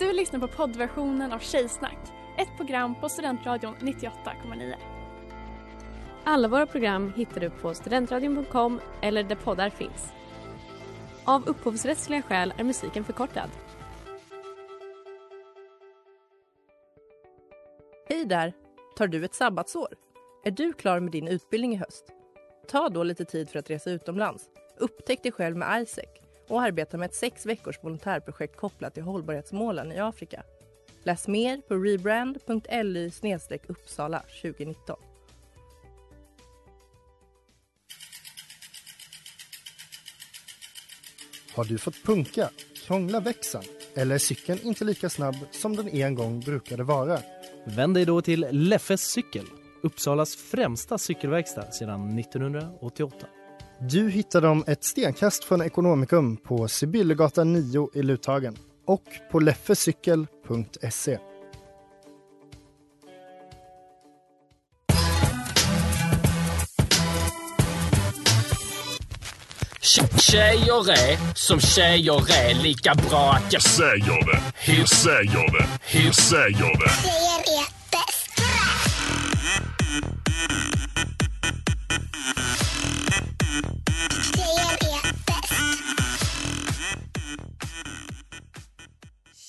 Du lyssnar på poddversionen av Tjejsnack, ett program på Studentradion 98,9. Alla våra program hittar du på studentradion.com eller där poddar finns. Av upphovsrättsliga skäl är musiken förkortad. Hej där! Tar du ett sabbatsår? Är du klar med din utbildning i höst? Ta då lite tid för att resa utomlands. Upptäck dig själv med ISEC och arbeta med ett 6 veckors volontärprojekt kopplat till hållbarhetsmålen i Afrika. Läs mer på rebrand.ly/Uppsala 2019. Har du fått punka, krångla växeln eller är cykeln inte lika snabb som den en gång brukade vara? Vänd dig då till Leffes Cykel, Uppsalas främsta cykelverkstad sedan 1988. Du hittar dem ett stenkast från Ekonomikum på Sibyllegatan 9 i Luthagen och på leffecykel.se. Tjejer är som tjejer är, lika bra att jag säger det. Hur säger det? Hur säger det? Tjejer är bäst. Tjejer är bäst.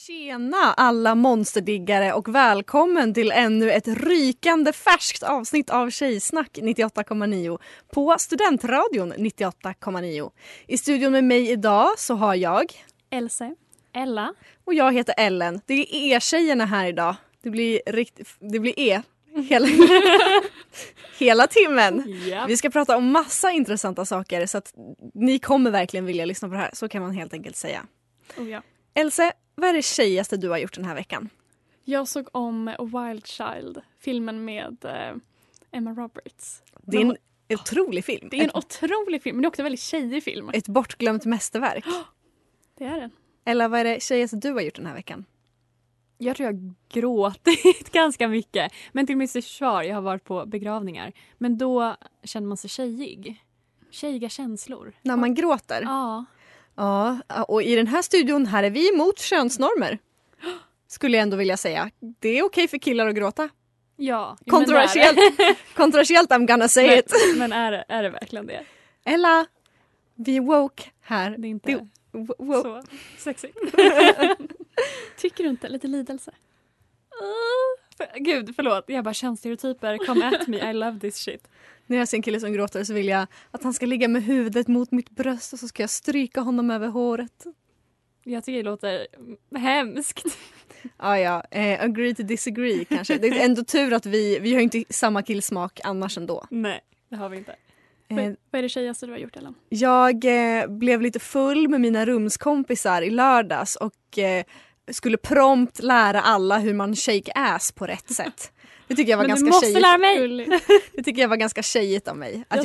Tjena alla monsterdiggare och välkommen till ännu ett rykande färskt avsnitt av Tjejsnack 98,9 på Studentradion 98,9. I studion med mig idag så har jag Else. Ella. Och jag heter Ellen. Det är tjejerna här idag. Hela timmen. Yep. Vi ska prata om massa intressanta saker så att ni kommer verkligen vilja lyssna på det här. Så kan man helt enkelt säga. Oh ja. Else, vad är det tjejigaste du har gjort den här veckan? Jag såg om A Wild Child, filmen med Emma Roberts. Det är en otrolig film. Det är en otrolig film, men det är också en väldigt tjejig film. Ett bortglömt mästerverk. Det är den. Eller vad är det tjejigaste du har gjort den här veckan? Jag tror jag gråtit ganska mycket. Men till mitt försvar, jag har varit på begravningar. Men då känner man sig tjejig. Tjejiga känslor. När man gråter? Ja. Ja, och i den här studion här är vi emot könsnormer. Skulle jag ändå vilja säga. Det är okej för killar att gråta. Ja. Kontroversiellt, I'm gonna say it. Men är det verkligen det? Ella, vi är woke här. Det är inte så sexigt. Tycker du inte? Lite lidelse. Gud, förlåt. Jag bara könsstereotyper. Come at me, I love this shit. När jag ser en kille som gråter så vill jag att han ska ligga med huvudet mot mitt bröst och så ska jag stryka honom över håret. Jag tycker det låter hemskt. Ja. Agree to disagree kanske. Det är ändå tur att vi har inte samma killsmak annars ändå. Nej, det har vi inte. Vad är det tjejigaste du har gjort, Ellen? Jag blev lite full med mina rumskompisar i lördags och skulle prompt lära alla hur man shake ass på rätt sätt. Det tycker jag var ganska tjejigt. Men du måste lära mig! Det tycker jag var ganska tjejigt av mig. Att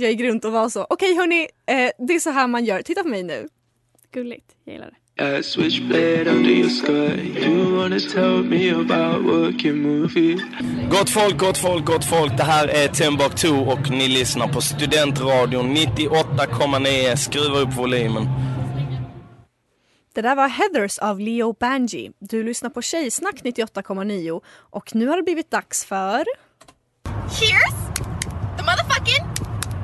jag gick runt och var så. Okej, hörni, det är så här man gör. Titta på mig nu. Gulligt, jag gillar det. I switch blade under your skirt. You wanna tell me about working movie. Gott folk. Det här är Timbuktu och ni lyssnar på Studentradion 98,9. Skruva upp volymen. Det där var Heathers av Leo Banji. Du lyssnar på Tjejsnack 98,9 och nu har det blivit dags för... Cheers! The motherfucking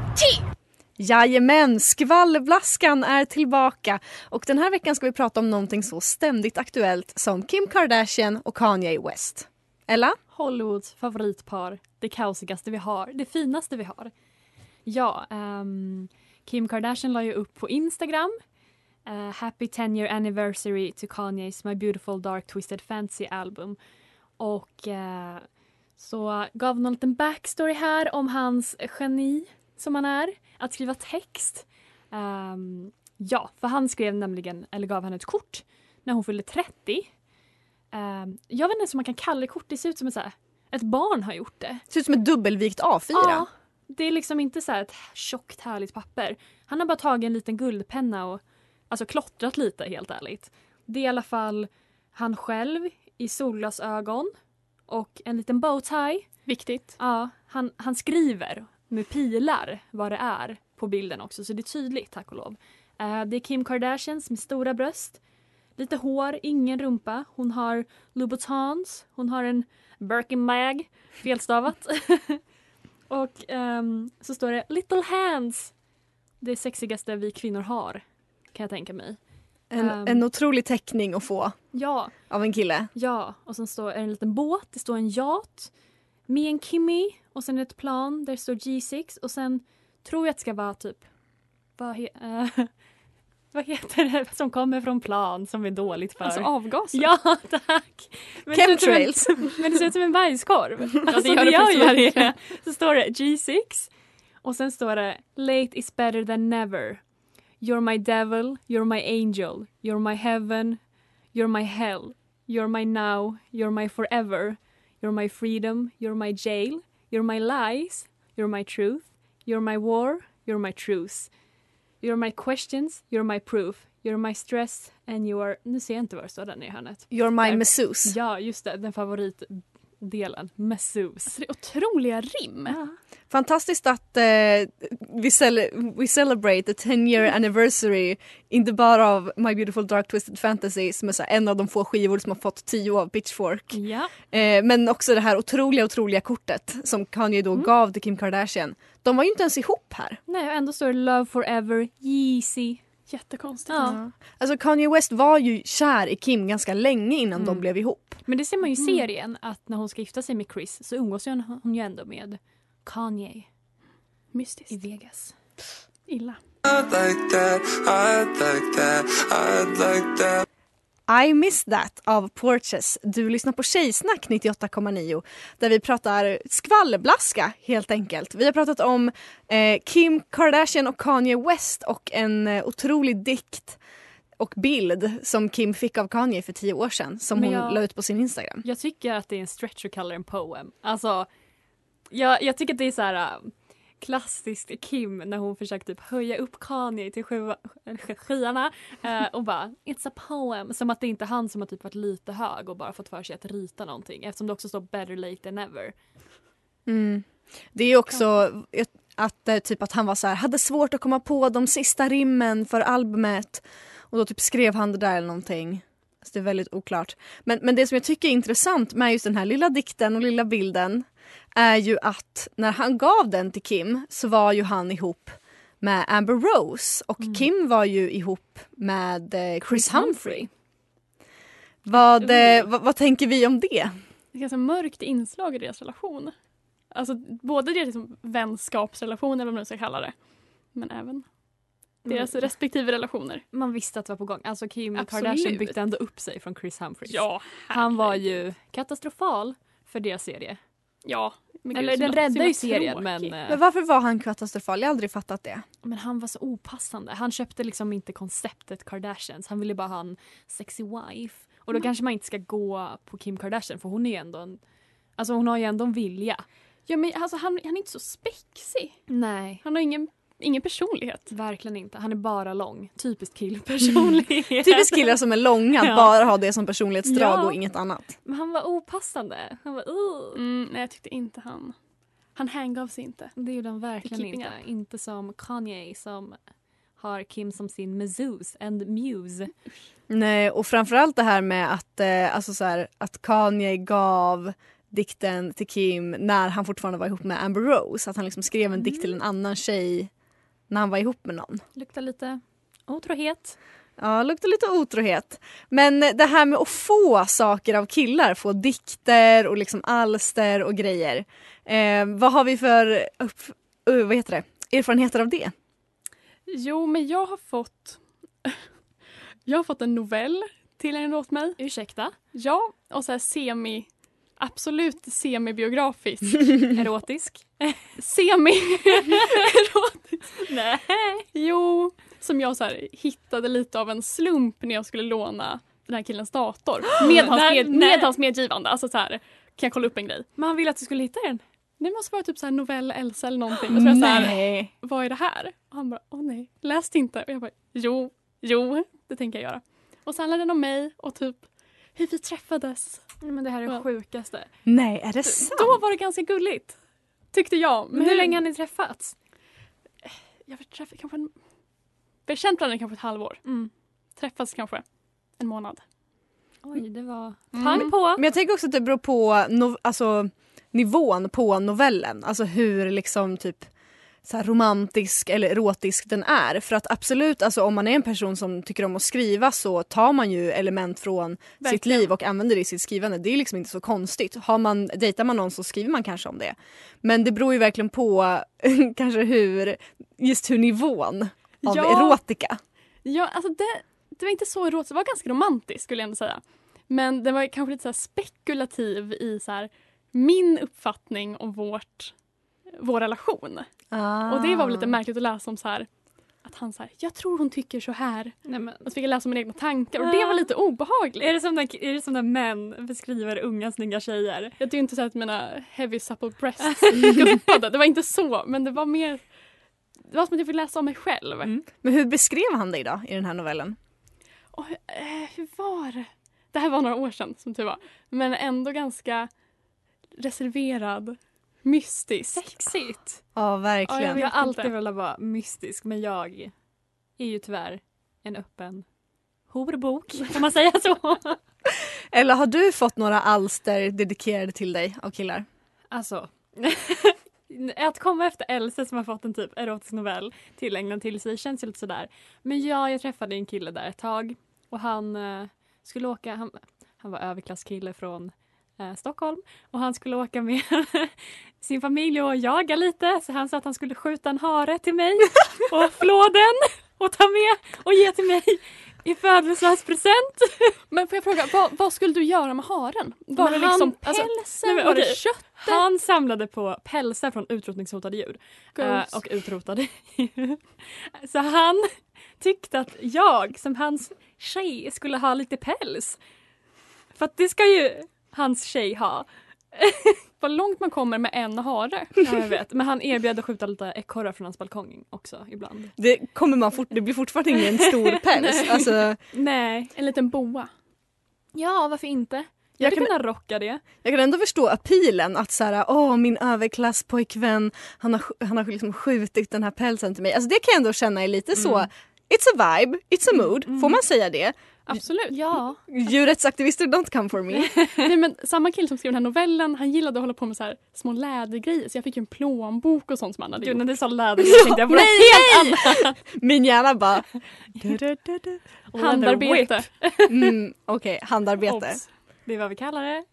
tea! Jajamän, skvallblaskan är tillbaka och den här veckan ska vi prata om någonting så ständigt aktuellt som Kim Kardashian och Kanye West. Ella? Hollywoods favoritpar, det kaosigaste vi har, det finaste vi har. Ja, Kim Kardashian la ju upp på Instagram Happy 10-year anniversary to Kanye's My Beautiful Dark Twisted Fantasy album och så gav någon liten backstory här om hans geni som han är, att skriva text. För han skrev nämligen, eller gav henne ett kort när hon fyllde 30. Jag vet inte ens om man kan kalla det kort. Det ser ut som ett barn har gjort det. Det ser ut som ett dubbelvikt A4. Ja, det är liksom inte så här ett tjockt härligt papper. Han har bara tagit en liten guldpenna och alltså klottrat lite, helt ärligt. Det är i alla fall han själv i solglasögon och en liten bowtie. Viktigt. Ja, han skriver med pilar vad det är på bilden också. Så det är tydligt, tack och lov. Det är Kim Kardashians med stora bröst. lite hår, ingen rumpa. Hon har Louboutins, hon har en Birkin bag, felstavat. Och så står det Little Hands. Det sexigaste vi kvinnor har, kan jag tänka mig. En otrolig teckning att få av en kille. Ja, och sen står en liten båt, det står en yacht med en Kimmy och sen ett plan, där står G6 och sen tror jag att det ska vara typ vad heter det som kommer från plan som är dåligt för? Alltså avgaser. Ja, tack. Men chemtrails. Men det ser ut som en bajskorv. Alltså, ja, det gör ju det. Så står det G6 och sen står det late is better than never. You're my devil, you're my angel, you're my heaven, you're my hell, you're my now, you're my forever, you're my freedom, you're my jail, you're my lies, you're my truth, you're my war, you're my truce, you're my questions, you're my proof, you're my stress and you are... Nu ser jag inte var det står den i hörnet. You're my masseuse. Ja, just det, den favoritdelen, masseuse. Alltså, det är otroliga rim. Ja. Fantastiskt att we celebrate the 10-year anniversary inte bara av My Beautiful Dark Twisted Fantasy som är så en av de få skivor som har fått 10 av Pitchfork. Yeah. Men också det här otroliga kortet som Kanye då gav till Kim Kardashian. De var ju inte ens ihop här. Nej, och ändå står Love Forever, Yeezy. Jättekonstigt. Ja. Alltså Kanye West var ju kär i Kim ganska länge innan de blev ihop. Men det ser man ju i serien att när hon ska gifta sig med Chris så umgås hon ju ändå med Kanye. Mystiskt. I Vegas. Illa. I Miss That av Porches. Du lyssnar på Tjejsnack 98,9 där vi pratar skvallblaska helt enkelt. Vi har pratat om Kim Kardashian och Kanye West och en otrolig dikt och bild som Kim fick av Kanye för 10 år sedan som hon la ut på sin Instagram. Jag tycker att det är en stretch att kalla det en poem. Alltså... Jag tycker att det är så här klassiskt Kim när hon försöker typ höja upp Kanye till skyarna och bara it's a poem, som att det inte är han som har typ varit lite hög och bara fått för sig att rita någonting, eftersom det också står better late than never. Det är också att han var så här, hade svårt att komma på de sista rimmen för albumet och då typ skrev han det där eller någonting. Så det är väldigt oklart. Men det som jag tycker är intressant med just den här lilla dikten och lilla bilden är ju att när han gav den till Kim så var ju han ihop med Amber Rose. Och Kim var ju ihop med Kris Humphries. Vad tänker vi om det? Det är ganska mörkt inslag i deras relation. Alltså både deras liksom vänskapsrelation eller vad man ska kalla det. Men även... deras respektive relationer. Man visste att det var på gång. Alltså Kim Kardashian byggde ändå upp sig från Kris Humphries. Ja, han var ju katastrofal för deras serie. Ja. Eller den räddade ju serien. Men varför var han katastrofal? Jag har aldrig fattat det. Men han var så opassande. Han köpte liksom inte konceptet Kardashians. Han ville bara ha en sexy wife. Och då kanske man inte ska gå på Kim Kardashian. För hon är ju ändå alltså hon har ju ändå en vilja. Ja, men alltså, han är inte så spexig. Nej. Han har ingen personlighet. Verkligen inte. Han är bara lång. Typiskt killpersonlighet. Typiskt killar som är långa. Bara ha det som personlighetsdrag och inget annat. Men han var opassande. Han var... nej, jag tyckte inte han... Han hängav sig inte. Det gjorde han verkligen inte. Up. Inte som Kanye som har Kim som sin masseuse and muse. Nej, och framförallt det här med att, alltså så här, att Kanye gav... dikten till Kim när han fortfarande var ihop med Amber Rose. Att han liksom skrev en dikt till en annan tjej när han var ihop med någon. Luktar lite otrohet. Ja, luktar lite otrohet. Men det här med att få saker av killar, få dikter och liksom alster och grejer. Vad har vi för erfarenheter av det? Jo, men jag har fått en novell till en åt mig. Ursäkta? Ja, och så här absolut semibiografisk. Erotisk. Semi-erotisk. Nej. Jo, som jag så här hittade lite av en slump när jag skulle låna den här killens dator. Med hans medgivande. Alltså så här, kan jag kolla upp en grej? Men han ville att du skulle hitta den. Det måste vara typ så här novell Elsa eller någonting. Och så jag så här, vad är det här? Och han bara, åh nej, läste inte. Och jag bara, jo, det tänker jag göra. Och sen handlade den om mig och typ hur vi träffades. Men det här är det sjukaste. Nej, är det sant? Då var det ganska gulligt, tyckte jag. Men hur länge har ni träffats? Jag har träffat kanske ett halvår. Träffats kanske en månad. Oj, det var... Pang på! Men jag tänker också att det beror på nivån på novellen. Alltså hur liksom typ så här romantisk eller erotisk den är. För att absolut, alltså, om man är en person som tycker om att skriva så tar man ju element från sitt liv och använder det i sitt skrivande. Det är liksom inte så konstigt. Dejtar man någon så skriver man kanske om det. Men det beror ju verkligen på kanske hur nivån av erotika. Ja, alltså det var inte så erotiskt. Det var ganska romantiskt skulle jag ändå säga. Men det var kanske lite så här spekulativ i så här, min uppfattning om vår relation. Och det var väl lite märkligt att läsa om så här att han så här, jag tror hon tycker så här. Nej, men... Och så fick jag läsa om mina egna tankar. Och det var lite obehagligt. Är det som när män beskriver unga snygga tjejer? Jag tyckte inte så att mina heavy supple breasts guppade. Det var inte så, men det var mer... Det var som att jag fick läsa om mig själv. Mm. Men hur beskrev han dig då i den här novellen? Och, hur var det? Det här var några år sedan som tur var. Men ändå ganska reserverad. Mystisk. Sexigt. Ja, verkligen. Jag har alltid velat vara mystisk, men jag är ju tyvärr en öppen horbok, kan man säga så. Eller har du fått några alster dedikerade till dig av killar? Alltså, att komma efter Elsa som har fått en typ erotisk novell tillägnad till sig känns ju lite sådär. Men jag träffade en kille där ett tag och han skulle åka, han var överklasskille från Stockholm. Och han skulle åka med sin familj och jaga lite. Så han sa att han skulle skjuta en hare till mig. Och flå den. Och ta med och ge till mig i födelsedagspresent. Men får jag fråga, vad skulle du göra med haren? Var det liksom pälsen? Alltså, var det köttet? Han samlade på pälsar från utrotningshotade djur. Och utrotade djur. Så han tyckte att jag som hans tjej skulle ha lite päls. För att det ska ju... Hans tjej ha. Vad långt man kommer med en hare. Ja, jag vet. Men han erbjöd att skjuta lite ekorrar från hans balkong också ibland. Det blir fortfarande ingen stor päls. Alltså... Nej, en liten boa. Ja, varför inte? Jag kan kunna rocka det. Jag kan ändå förstå appealen att så här, min överklasspojkvän, han har liksom skjutit den här pälsen till mig. Alltså det kan jag ändå känna är lite så, it's a vibe, it's a mood. Får man säga det? Absolut. Ja. Djurrättsaktivister don't come for me. Nej, men samma kille som skrev den här novellen, han gillade att hålla på med så här små lädergrejer. Så jag fick ju en plånbok och sånt som han hade gjort. När det sa lädergrejer tänkte jag på helt annat. Min hjärna bara... Handarbete. Okej, handarbete. Ops. Det är vad vi kallar det.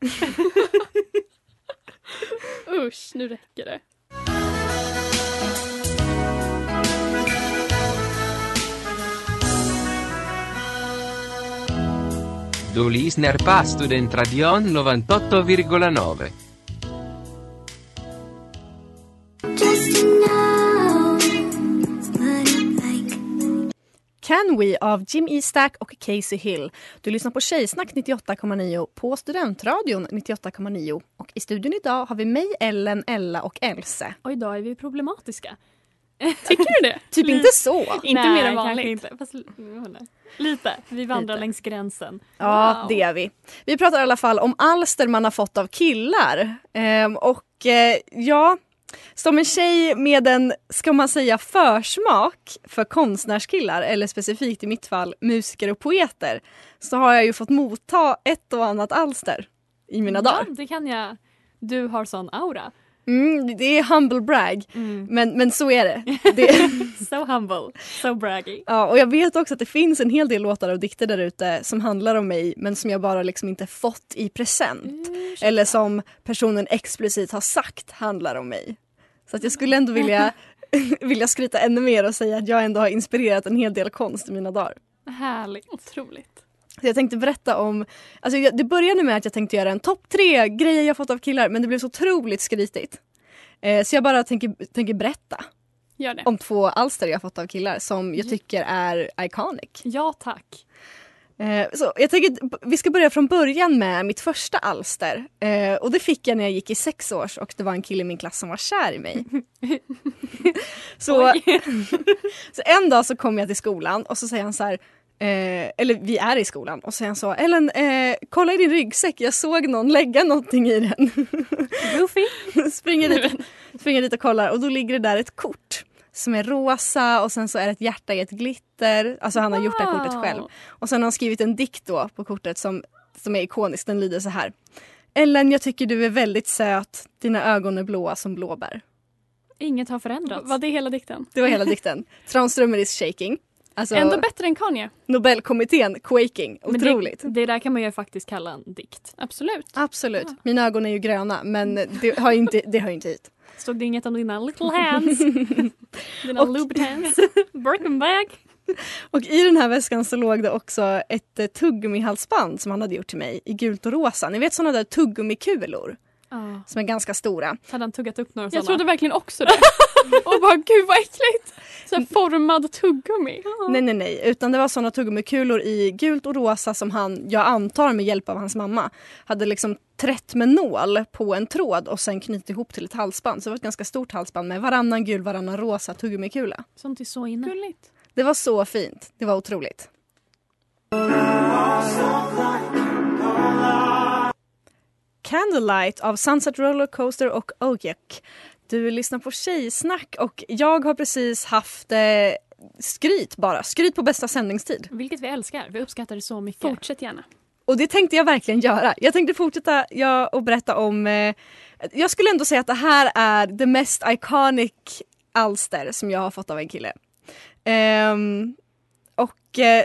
Usch, nu räcker det. Du lyssnar på Studentradion 98,9. Can We av Jim E. Stack och Casey Hill. Du lyssnar på Tjejsnack 98,9 på Studentradion 98,9. Och i studion idag har vi mig, Ellen, Ella och Else. Och idag är vi problematiska. Tycker du det? Typ inte så. Inte mer än vanligt. Fast, lite. Vi vandrar längs gränsen. Ja, wow. Det är vi. Vi pratar i alla fall om alster man har fått av killar. Som en tjej med en, ska man säga, försmak för konstnärskillar, eller specifikt i mitt fall musiker och poeter, så har jag ju fått motta ett och annat alster i mina dagar. Ja, det kan jag. Du har sån aura. Det är humble brag, men så är det. So humble, so braggy. Ja, och jag vet också att det finns en hel del låtar och dikter där ute som handlar om mig, men som jag bara liksom inte fått i present. Eller som personen explicit har sagt handlar om mig. Så att jag skulle ändå vilja skryta ännu mer och säga att jag ändå har inspirerat en hel del konst i mina dagar. Härligt, otroligt. Så jag tänkte berätta om... Alltså det började med att jag tänkte göra en topp 3 grejer jag fått av killar. Men det blev så otroligt skrytigt. Så jag bara tänker berätta. Gör det. Om 2 alster jag fått av killar som jag tycker är iconic. Ja, tack. Så jag tänker vi ska börja från början med mitt första alster. Och det fick jag när jag gick i 6 års. Och det var en kille i min klass som var kär i mig. Så en dag så kom jag till skolan och så säger han så här... Eller vi är i skolan och sen sa Ellen, kolla i din ryggsäck, jag såg någon lägga någonting i den. Goofy. Springer dit och kollar och då ligger det där ett kort som är rosa och sen så är det ett hjärta i ett glitter. Alltså han har gjort det här kortet själv. Och sen har han skrivit en dikt då på kortet som är ikonisk. Den lyder så här: Ellen, jag tycker du är väldigt söt. Dina ögon är blåa som blåbär. Inget har förändrats. Var det hela dikten? Det var hela dikten. Tranströmer is shaking. Alltså, ändå bättre än Kanye. Nobelkommittén, quaking. Otroligt. Det där kan man ju faktiskt kalla en dikt. Absolut. Absolut. Ja. Mina ögon är ju gröna, men det har inte hit. Stod det inget om dina little hands? Dina lubricants? Birkin bag? Och i den här väskan så låg det också ett tuggummihalsband som han hade gjort till mig i gult och rosa. Ni vet sådana där tuggummikulor som är ganska stora. Hade han tuggat upp några sådana? Jag trodde verkligen också det. Och bara, gud vad äckligt. Sån formad tuggummi. Nej. Utan det var sådana tuggummikulor i gult och rosa som han, jag antar med hjälp av hans mamma, hade liksom trätt med nål på en tråd och sen knytt ihop till ett halsband. Så det var ett ganska stort halsband med varannan gul, varannan rosa tuggummikula. Sånt är så inne. Gulligt. Det var så fint. Det var otroligt. Candlelight av Sunset Rollercoaster och Ojek. Du lyssnar på Tjejsnack och jag har precis haft skryt på bästa sändningstid. Vilket vi älskar. Vi uppskattar det så mycket. Fortsätt gärna. Och det tänkte jag verkligen göra. Jag tänkte fortsätta och berätta om... jag skulle ändå säga att det här är det mest iconic alster som jag har fått av en kille.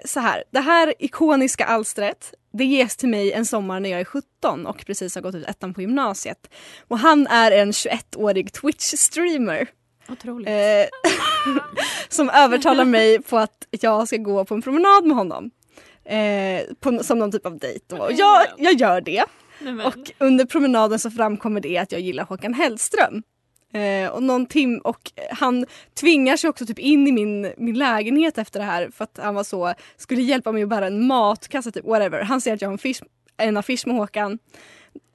Så här. Det här ikoniska alstret, det ges till mig en sommar när jag är 17 och precis har gått ut ettan på gymnasiet. Och han är en 21-årig Twitch-streamer. Otroligt. Som övertalar mig på att jag ska gå på en promenad med honom. Som någon typ av dejt. Och jag gör det. Nämen. Och under promenaden så framkommer det att jag gillar Håkan Hellström. Och han tvingar sig också typ in i min lägenhet efter det här för att han var så, skulle hjälpa mig att bära en matkasse typ, whatever. Han säger att jag har en affisch med Håkan.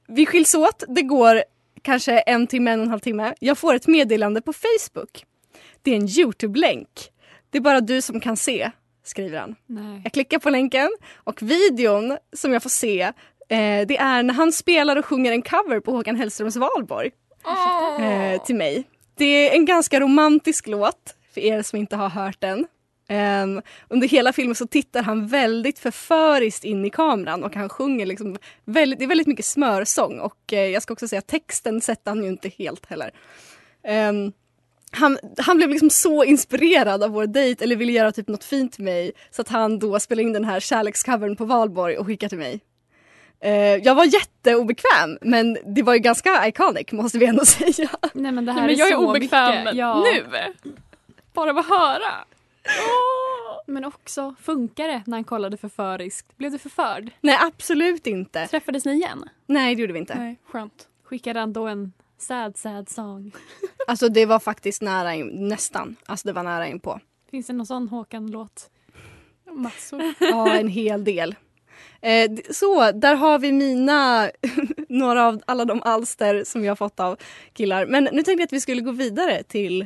Vi skiljs åt, det går kanske en och en halv timme. Jag får ett meddelande på Facebook. Det är en YouTube-länk. Det är bara du som kan se, skriver han. Nej. Jag klickar på länken och videon som jag får se, det är när han spelar och sjunger en cover på Håkan Hellströms Valborg. Till mig. Det är en ganska romantisk låt för er som inte har hört den. Under hela filmen så tittar han väldigt förföriskt in i kameran och han sjunger liksom väldigt, det är väldigt mycket smörsång och jag ska också säga att texten sätter han ju inte helt heller. Han blev liksom så inspirerad av vår dejt eller ville göra typ något fint till mig så att han då spelade in den här kärlekscovern på Valborg och skickade till mig. Jag var jätteobekväm, men det var ju ganska iconic, måste vi ändå säga. Nej, men jag är obekväm nu. Bara att höra. Men också, funkar det när han kollade förföriskt? Blev du förförd? Nej, absolut inte. Träffades ni igen? Nej, det gjorde vi inte. Nej, skönt. Skickade han då en sad song? Alltså det var faktiskt nära in, nästan. Alltså det var nära in på. Finns det någon sån Håkan-låt? Massor. Ja, en hel del. Så, där har vi några av alla de alster som jag har fått av killar. Men nu tänkte jag att vi skulle gå vidare till...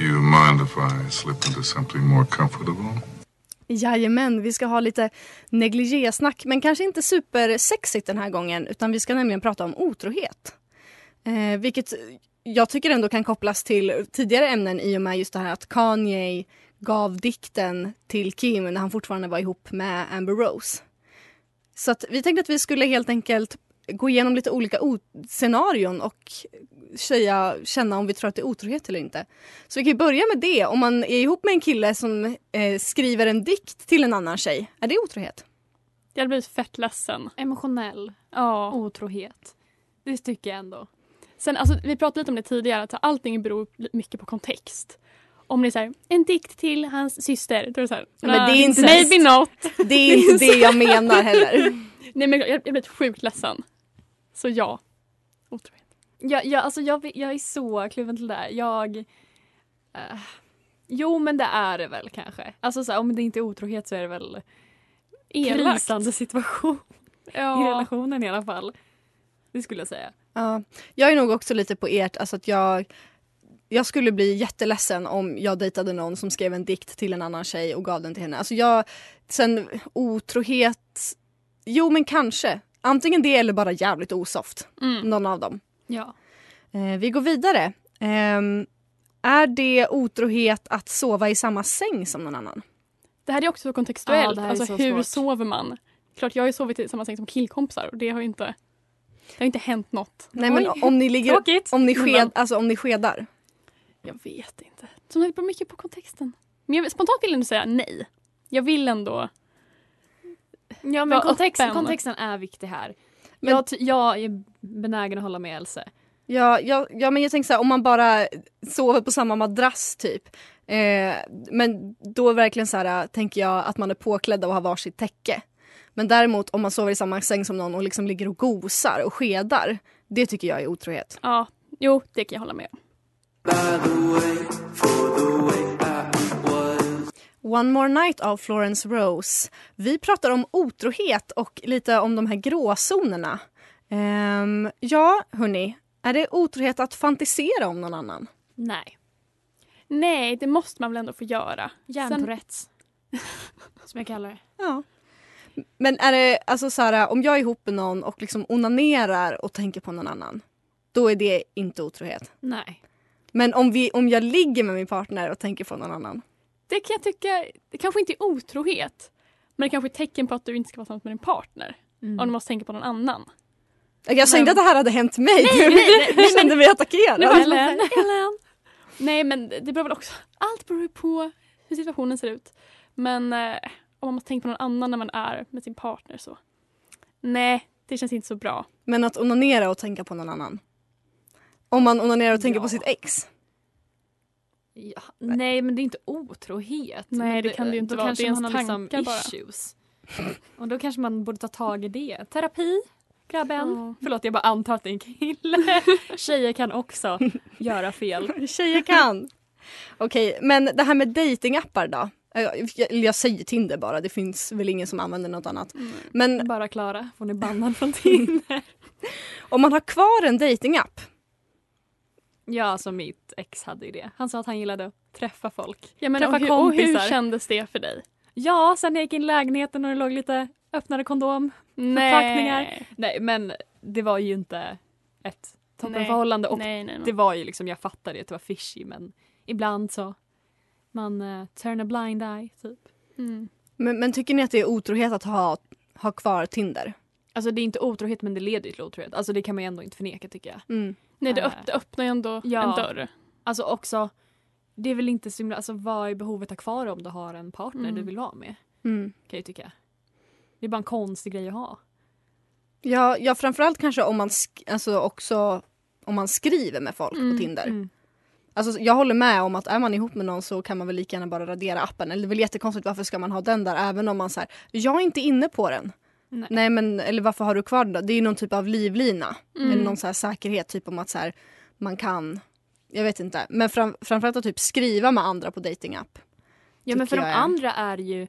You mind if I slip into something more comfortable? Jajamän, vi ska ha lite negligé-snack, men kanske inte supersexigt den här gången, utan vi ska nämligen prata om otrohet. Vilket jag tycker ändå kan kopplas till tidigare ämnen i och med just det här att Kanye gav dikten till Kim när han fortfarande var ihop med Amber Rose. Så att vi tänkte att vi skulle helt enkelt gå igenom lite olika scenarion och känna om vi tror att det är otrohet eller inte. Så vi kan börja med det. Om man är ihop med en kille som skriver en dikt till en annan tjej, är det otrohet? Jag hade blivit fett ledsen. Emotionell. Ja. Otrohet. Det tycker jag ändå. Sen, alltså, vi pratade lite om det tidigare, att allting beror mycket på kontext. Om det är så här, en dikt till hans syster. Då är det så här, men det är inte maybe not. Det är inte det jag menar heller. Nej, men jag blir sjukt ledsen. Så ja. Otroligt. Jag är så kluven till det där. Jo, men det är det väl kanske. Alltså så här, om det inte är otrohet så är det väl elakt. Krisande situation. Ja. I relationen i alla fall. Det skulle jag säga. Ja. Jag är nog också lite på ert, alltså att jag skulle bli jätteledsen om jag dejtade någon som skrev en dikt till en annan tjej och gav den till henne. Alltså otrohet, jo men kanske. Antingen det eller bara jävligt osoft. Någon av dem. Ja. Vi går vidare. Är det otrohet att sova i samma säng som någon annan? Det här är också så kontextuellt. Ja, alltså, så hur svårt. Sover man? Klart, jag har ju sovit i samma säng som killkompisar och det har ju inte... Det har inte hänt något. Nej, men om ni ligger... Tråkigt. Om ni skedar. Jag vet inte. Så det beror mycket på kontexten. Men jag, spontant vill jag ändå säga nej. Jag vill ändå... Ja, men kontexten är viktig här. Men, jag är benägen att hålla med Else. Ja, men jag tänker så här, om man bara sover på samma madrass typ. Men då verkligen så här, tänker jag att man är påklädda och har varsitt täcke. Men däremot om man sover i samma säng som någon och liksom ligger och gosar och skedar, det tycker jag är otrohet. Ja, jo, det kan jag hålla med om. One More Night av Florence Rose. Vi pratar om otrohet och lite om de här gråzonerna. Ja, hörni, är det otrohet att fantisera om någon annan? Nej. Nej, det måste man väl ändå få göra. Hjärntourettes. Som jag kallar det. Ja. Men är det, alltså så här, om jag är ihop med någon och liksom onanerar och tänker på någon annan, då är det inte otrohet. Nej. Men om jag ligger med min partner och tänker på någon annan. Det kan jag tycka, det kanske inte är otrohet, men det kanske är tecken på att du inte ska vara tillsammans med din partner. Mm. Om du måste tänka på någon annan. Jag sa inte att det här hade hänt mig. Nej, jag kände mig attackerad. Nej, men det beror väl också... Allt beror på hur situationen ser ut. Men om man måste tänka på någon annan när man är med sin partner så... Nej, det känns inte så bra. Men att onanera och tänka på någon annan? Om man onanerar och tänker på sitt ex? Ja, nej, men det är inte otrohet. Nej, det kan det ju inte vara. Kanske det är ens tankar bara. Issues. Och då kanske man borde ta tag i det. Terapi? Grabben. Oh. Förlåt, jag bara antar att det är en kille. Tjejer kan också göra fel. Tjejer kan. Okej, men det här med datingappar då? Jag säger Tinder bara, det finns väl ingen som använder något annat. Mm. Men bara Klara, hon är bannad från Tinder. Om man har kvar en datingapp. Ja, alltså mitt ex hade ju det. Han sa att han gillade att träffa folk. Ja, men träffa kompisar. Och hur kändes det för dig? Ja, sen jag gick in i lägenheten och det låg lite... Öppnade kondom, förpackningar. Nej, men det var ju inte ett toppenförhållande. Och nej. Det var ju liksom, jag fattade att det var fishy. Men ibland så man turn a blind eye typ. Mm. Men tycker ni att det är otrohet att ha kvar Tinder? Alltså det är inte otrohet, men det leder ju till otrohet. Alltså det kan man ju ändå inte förneka, tycker jag. Mm. Nej, det öppnar ju ändå en dörr. Alltså också, det är väl inte så himla, alltså vad är behovet att ha kvar om du har en partner du vill vara med? Mm. Kan jag tycka. Det är bara en konstig grej att ha. Ja, framförallt kanske om man också om man skriver med folk på Tinder. Mm. Alltså, jag håller med om att är man ihop med någon så kan man väl lika gärna bara radera appen. Eller det är väl jättekonstigt, varför ska man ha den där? Även om man så här, jag är inte inne på den. Nej, men eller varför har du kvar den då? Det är ju någon typ av livlina. Mm. Eller någon så här säkerhet typ om att så här, man kan, jag vet inte. Men framförallt att typ skriva med andra på datingapp. Ja, men för de andra är ju...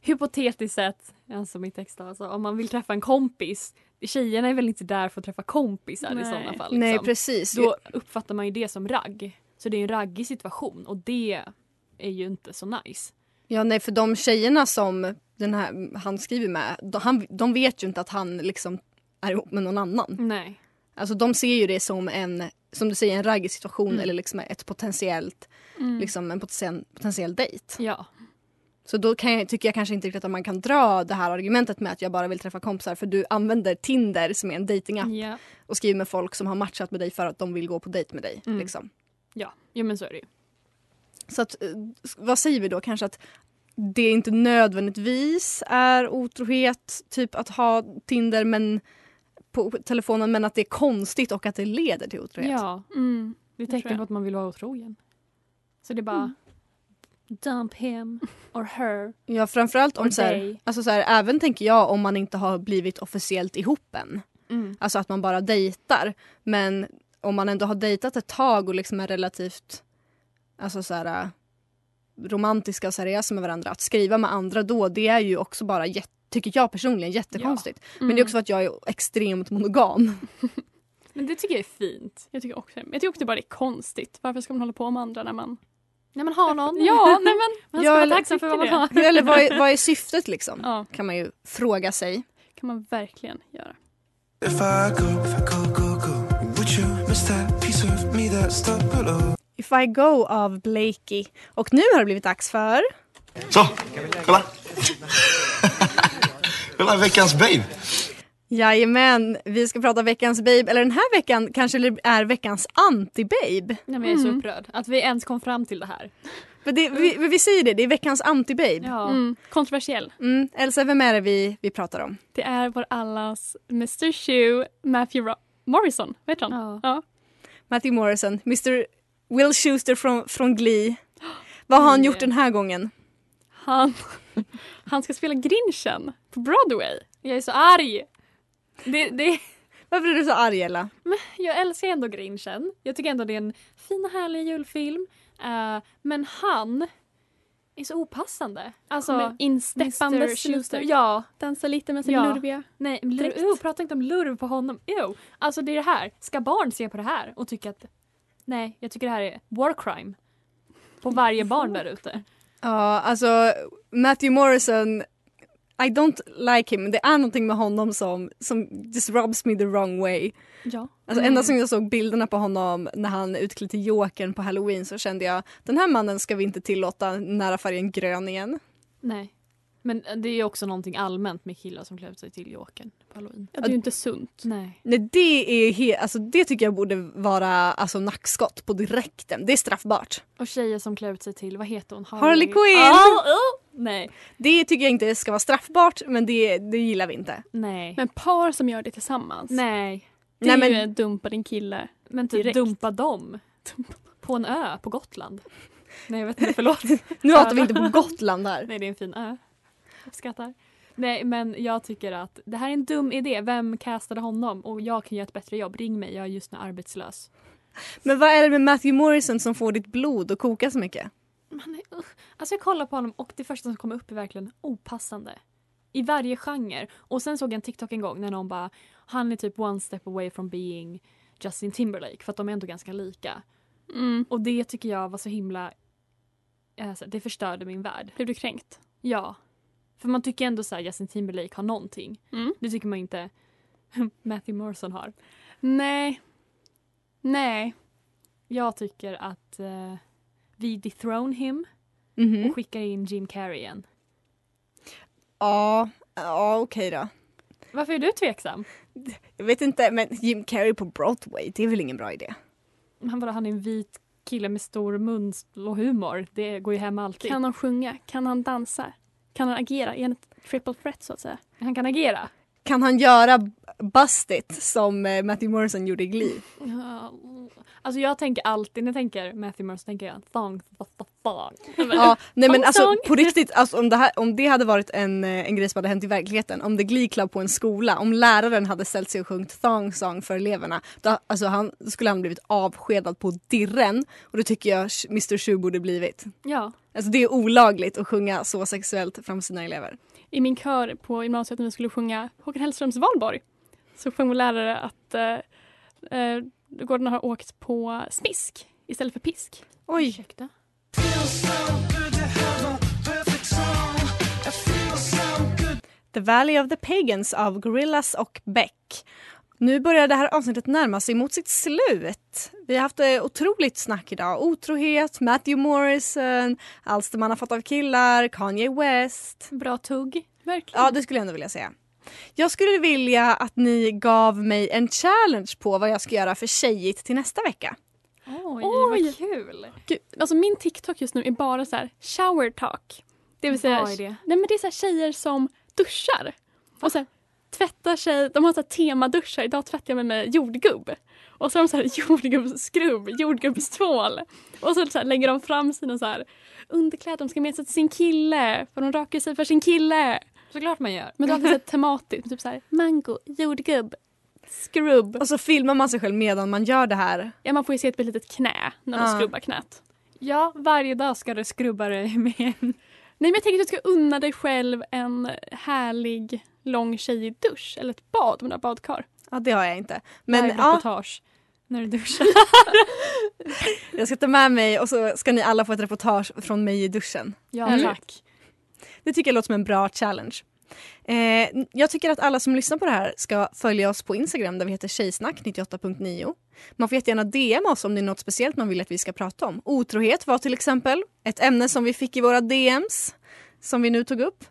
Hypotetiskt sett, alltså mitt text alltså, om man vill träffa en kompis, tjejerna är väl inte där för att träffa kompisar i sådana fall. Liksom. Nej, precis. Då uppfattar man ju det som ragg. Så det är en raggig situation och det är ju inte så nice. Ja, nej, för de tjejerna som den här, han skriver med, de vet ju inte att han liksom är ihop med någon annan. Nej. Alltså de ser ju det som en, som du säger, en raggig situation eller liksom ett potentiellt, liksom en potentiell dejt. Ja. Så då tycker jag kanske inte riktigt att man kan dra det här argumentet med att jag bara vill träffa kompisar. För du använder Tinder som är en datingapp och skriver med folk som har matchat med dig för att de vill gå på dejt med dig. Mm. Liksom. Ja. Jo, men så är det ju. Så att, vad säger vi då? Kanske att det inte nödvändigtvis är otrohet typ att ha Tinder men på telefonen, men att det är konstigt och att det leder till otrohet. Ja, det är tecken på att man vill vara otrogen. Så det är bara... Dump him or her. Ja, framförallt om såhär, alltså så här, även tänker jag om man inte har blivit officiellt ihop än. Mm. Alltså att man bara dejtar. Men om man ändå har dejtat ett tag och liksom är relativt alltså så här, romantiska och seriösa med varandra. Att skriva med andra då, det är ju också bara, tycker jag personligen, jättekonstigt. Ja. Mm. Men det är också för att jag är extremt monogam. Men det tycker jag är fint. Jag tycker också bara det är konstigt. Varför ska man hålla på med andra när man... Nej, men har någon. Ja, nej, men man ska vara tacksam för vad man har. Eller vad är syftet liksom? Ja. Kan man ju fråga sig. Kan man verkligen göra. If I Go av Blakey. Och nu har det blivit dags för... Så, kolla! Kolla veckans babe! Jajamän, vi ska prata veckans babe. Eller den här veckan kanske är veckans anti-babe. Nej, men jag är så upprörd att vi ens kom fram till det här. Men vi säger det är veckans anti-babe. Ja, kontroversiell. Elsa, vem är det vi pratar om? Det är vår allas Mr. Shoe, Matthew Morrison, vet du han? Ja. Matthew Morrison, Mr. Will Schuster från Glee. Vad har han gjort den här gången? Han ska spela Grinchen på Broadway. Jag är så arg. Varför är du så arg, Ella? Men jag älskar ändå Grinchen. Jag tycker ändå det är en fin och härlig julfilm. Men han är så opassande. Alltså, insteppande Schuster. Ja, dansar lite med sin lurviga. Nej, prata inte om lurv på honom. Alltså det är det här. Ska barn se på det här och tycka att... Nej, jag tycker det här är war crime. På varje barn där ute. Ja, alltså Matthew Morrison... I don't like him. Det är någonting med honom som just rubs me the wrong way. Ja. Alltså ända som jag såg bilderna på honom när han utklädd till Jokern på Halloween så kände jag, den här mannen ska vi inte tillåta nära färgen grön igen. Nej. Men det är ju också någonting allmänt med killar som klär sig till Jokern på Halloween. Ja, det är ju inte sunt. Nej, det är det tycker jag borde vara nackskott på direkten. Det är straffbart. Och tjejer som klär sig till, vad heter hon? Harley Quinn! Nej. Det tycker jag inte ska vara straffbart, men det gillar vi inte. Nej. Men par som gör det tillsammans. Nej. Det är ju dumpa din kille. Men typ dumpa dem. På en ö på Gotland. Nej, jag vet inte, förlåt. Nu pratar vi inte på Gotland här. Nej, det är en fin ö. Skattar. Nej, men jag tycker att det här är en dum idé. Vem castade honom? Och jag kan göra ett bättre jobb. Ring mig, jag är just nu arbetslös. Men vad är det med Matthew Morrison som får ditt blod att koka så mycket? Alltså jag kollar på honom och det första som kommer upp är verkligen opassande. I varje genre. Och sen såg jag en TikTok en gång när någon bara, han är typ one step away from being Justin Timberlake. För att de är ändå ganska lika. Och det tycker jag var så himla... Alltså, det förstörde min värld. Blev du kränkt? Ja. För man tycker ändå såhär, Justin Timberlake har någonting. Det tycker man inte Matthew Morrison har. Nej. Jag tycker att vi dethrone him och skickar in Jim Carrey igen. Ja, okej då. Varför är du tveksam? Jag vet inte, men Jim Carrey på Broadway, det är väl ingen bra idé? Han är en vit kille med stor mun och humor. Det går ju hem alltid. Kan han sjunga? Kan han dansa? Kan han agera i en triple threat så att säga? Han kan agera. Kan han göra bustit som Matthew Morrison gjorde i Glee? Alltså jag tänker alltid, när jag tänker Matthew Morrison tänker jag thong. Ja, nej men alltså på riktigt, alltså, om det hade varit en grej som hade hänt i verkligheten, om det Glee Club på en skola, om läraren hade ställt sig och sjungt thong song för eleverna, då, alltså skulle han blivit avskedad på dirren, och det tycker jag Mr. Shoe borde blivit. Ja. Alltså det är olagligt att sjunga så sexuellt framför sina elever. I min kör på gymnasiet när vi skulle sjunga Håkan Hellströms Valborg så sjöng vår lärare att gården har åkt på smisk istället för pisk. Oj. Ursäkta. The Valley of the Pagans av Gorillaz och Beck. Nu börjar det här avsnittet närma sig mot sitt slut. Vi har haft otroligt snack idag. Otrohet, Matthew Morrison, allt det man har fått av killar, Kanye West. Bra tugg, verkligen. Ja, det skulle jag ändå vilja säga. Jag skulle vilja att ni gav mig en challenge på vad jag ska göra för tjejigt till nästa vecka. Oj, vad kul. Gud, alltså min TikTok just nu är bara så här shower talk. Det vill säga, nej men det är så här tjejer som duschar. Och så här, tvättar sig, de har så här temaduschar. Idag tvättar jag mig med jordgubb. Och så har de så här jordgubbsskrubb, jordgubbstvål. Och så här lägger de fram sina så här underkläder. De ska med sig till sin kille. För de rakar sig för sin kille. Såklart man gör. Men då har det så här tematiskt. Typ så här mango, jordgubb, skrubb. Och så filmar man sig själv medan man gör det här. Ja, man får ju se ett litet knä när man skrubbar knät. Ja, varje dag ska du skrubba dig med en... Nej, men jag tänker att du ska unna dig själv en härlig... lång tjej i dusch. Eller ett bad om du har badkar. Ja, det har jag inte. Men reportage när du duschar. Jag ska ta med mig och så ska ni alla få ett reportage från mig i duschen. Ja, tack. Det tycker jag låter som en bra challenge. Jag tycker att alla som lyssnar på det här ska följa oss på Instagram där vi heter Tjejsnack 98.9. Man får jättegärna DM oss om det är något speciellt man vill att vi ska prata om. Otrohet var till exempel ett ämne som vi fick i våra DMs som vi nu tog upp.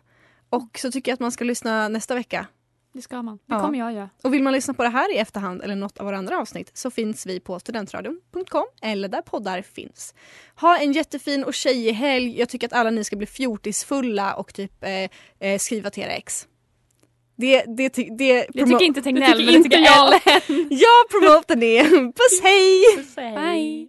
Och så tycker jag att man ska lyssna nästa vecka. Det ska man. Det kommer jag göra. Och vill man lyssna på det här i efterhand eller något av våra andra avsnitt så finns vi på studentradion.com eller där poddar finns. Ha en jättefin och tjejig helg. Jag tycker att alla ni ska bli fjortisfulla och typ skriva till era ex. Jag tycker inte Tegnell, men det tycker jag. Jag promotar det. Puss, hej! Puss, hej. Bye!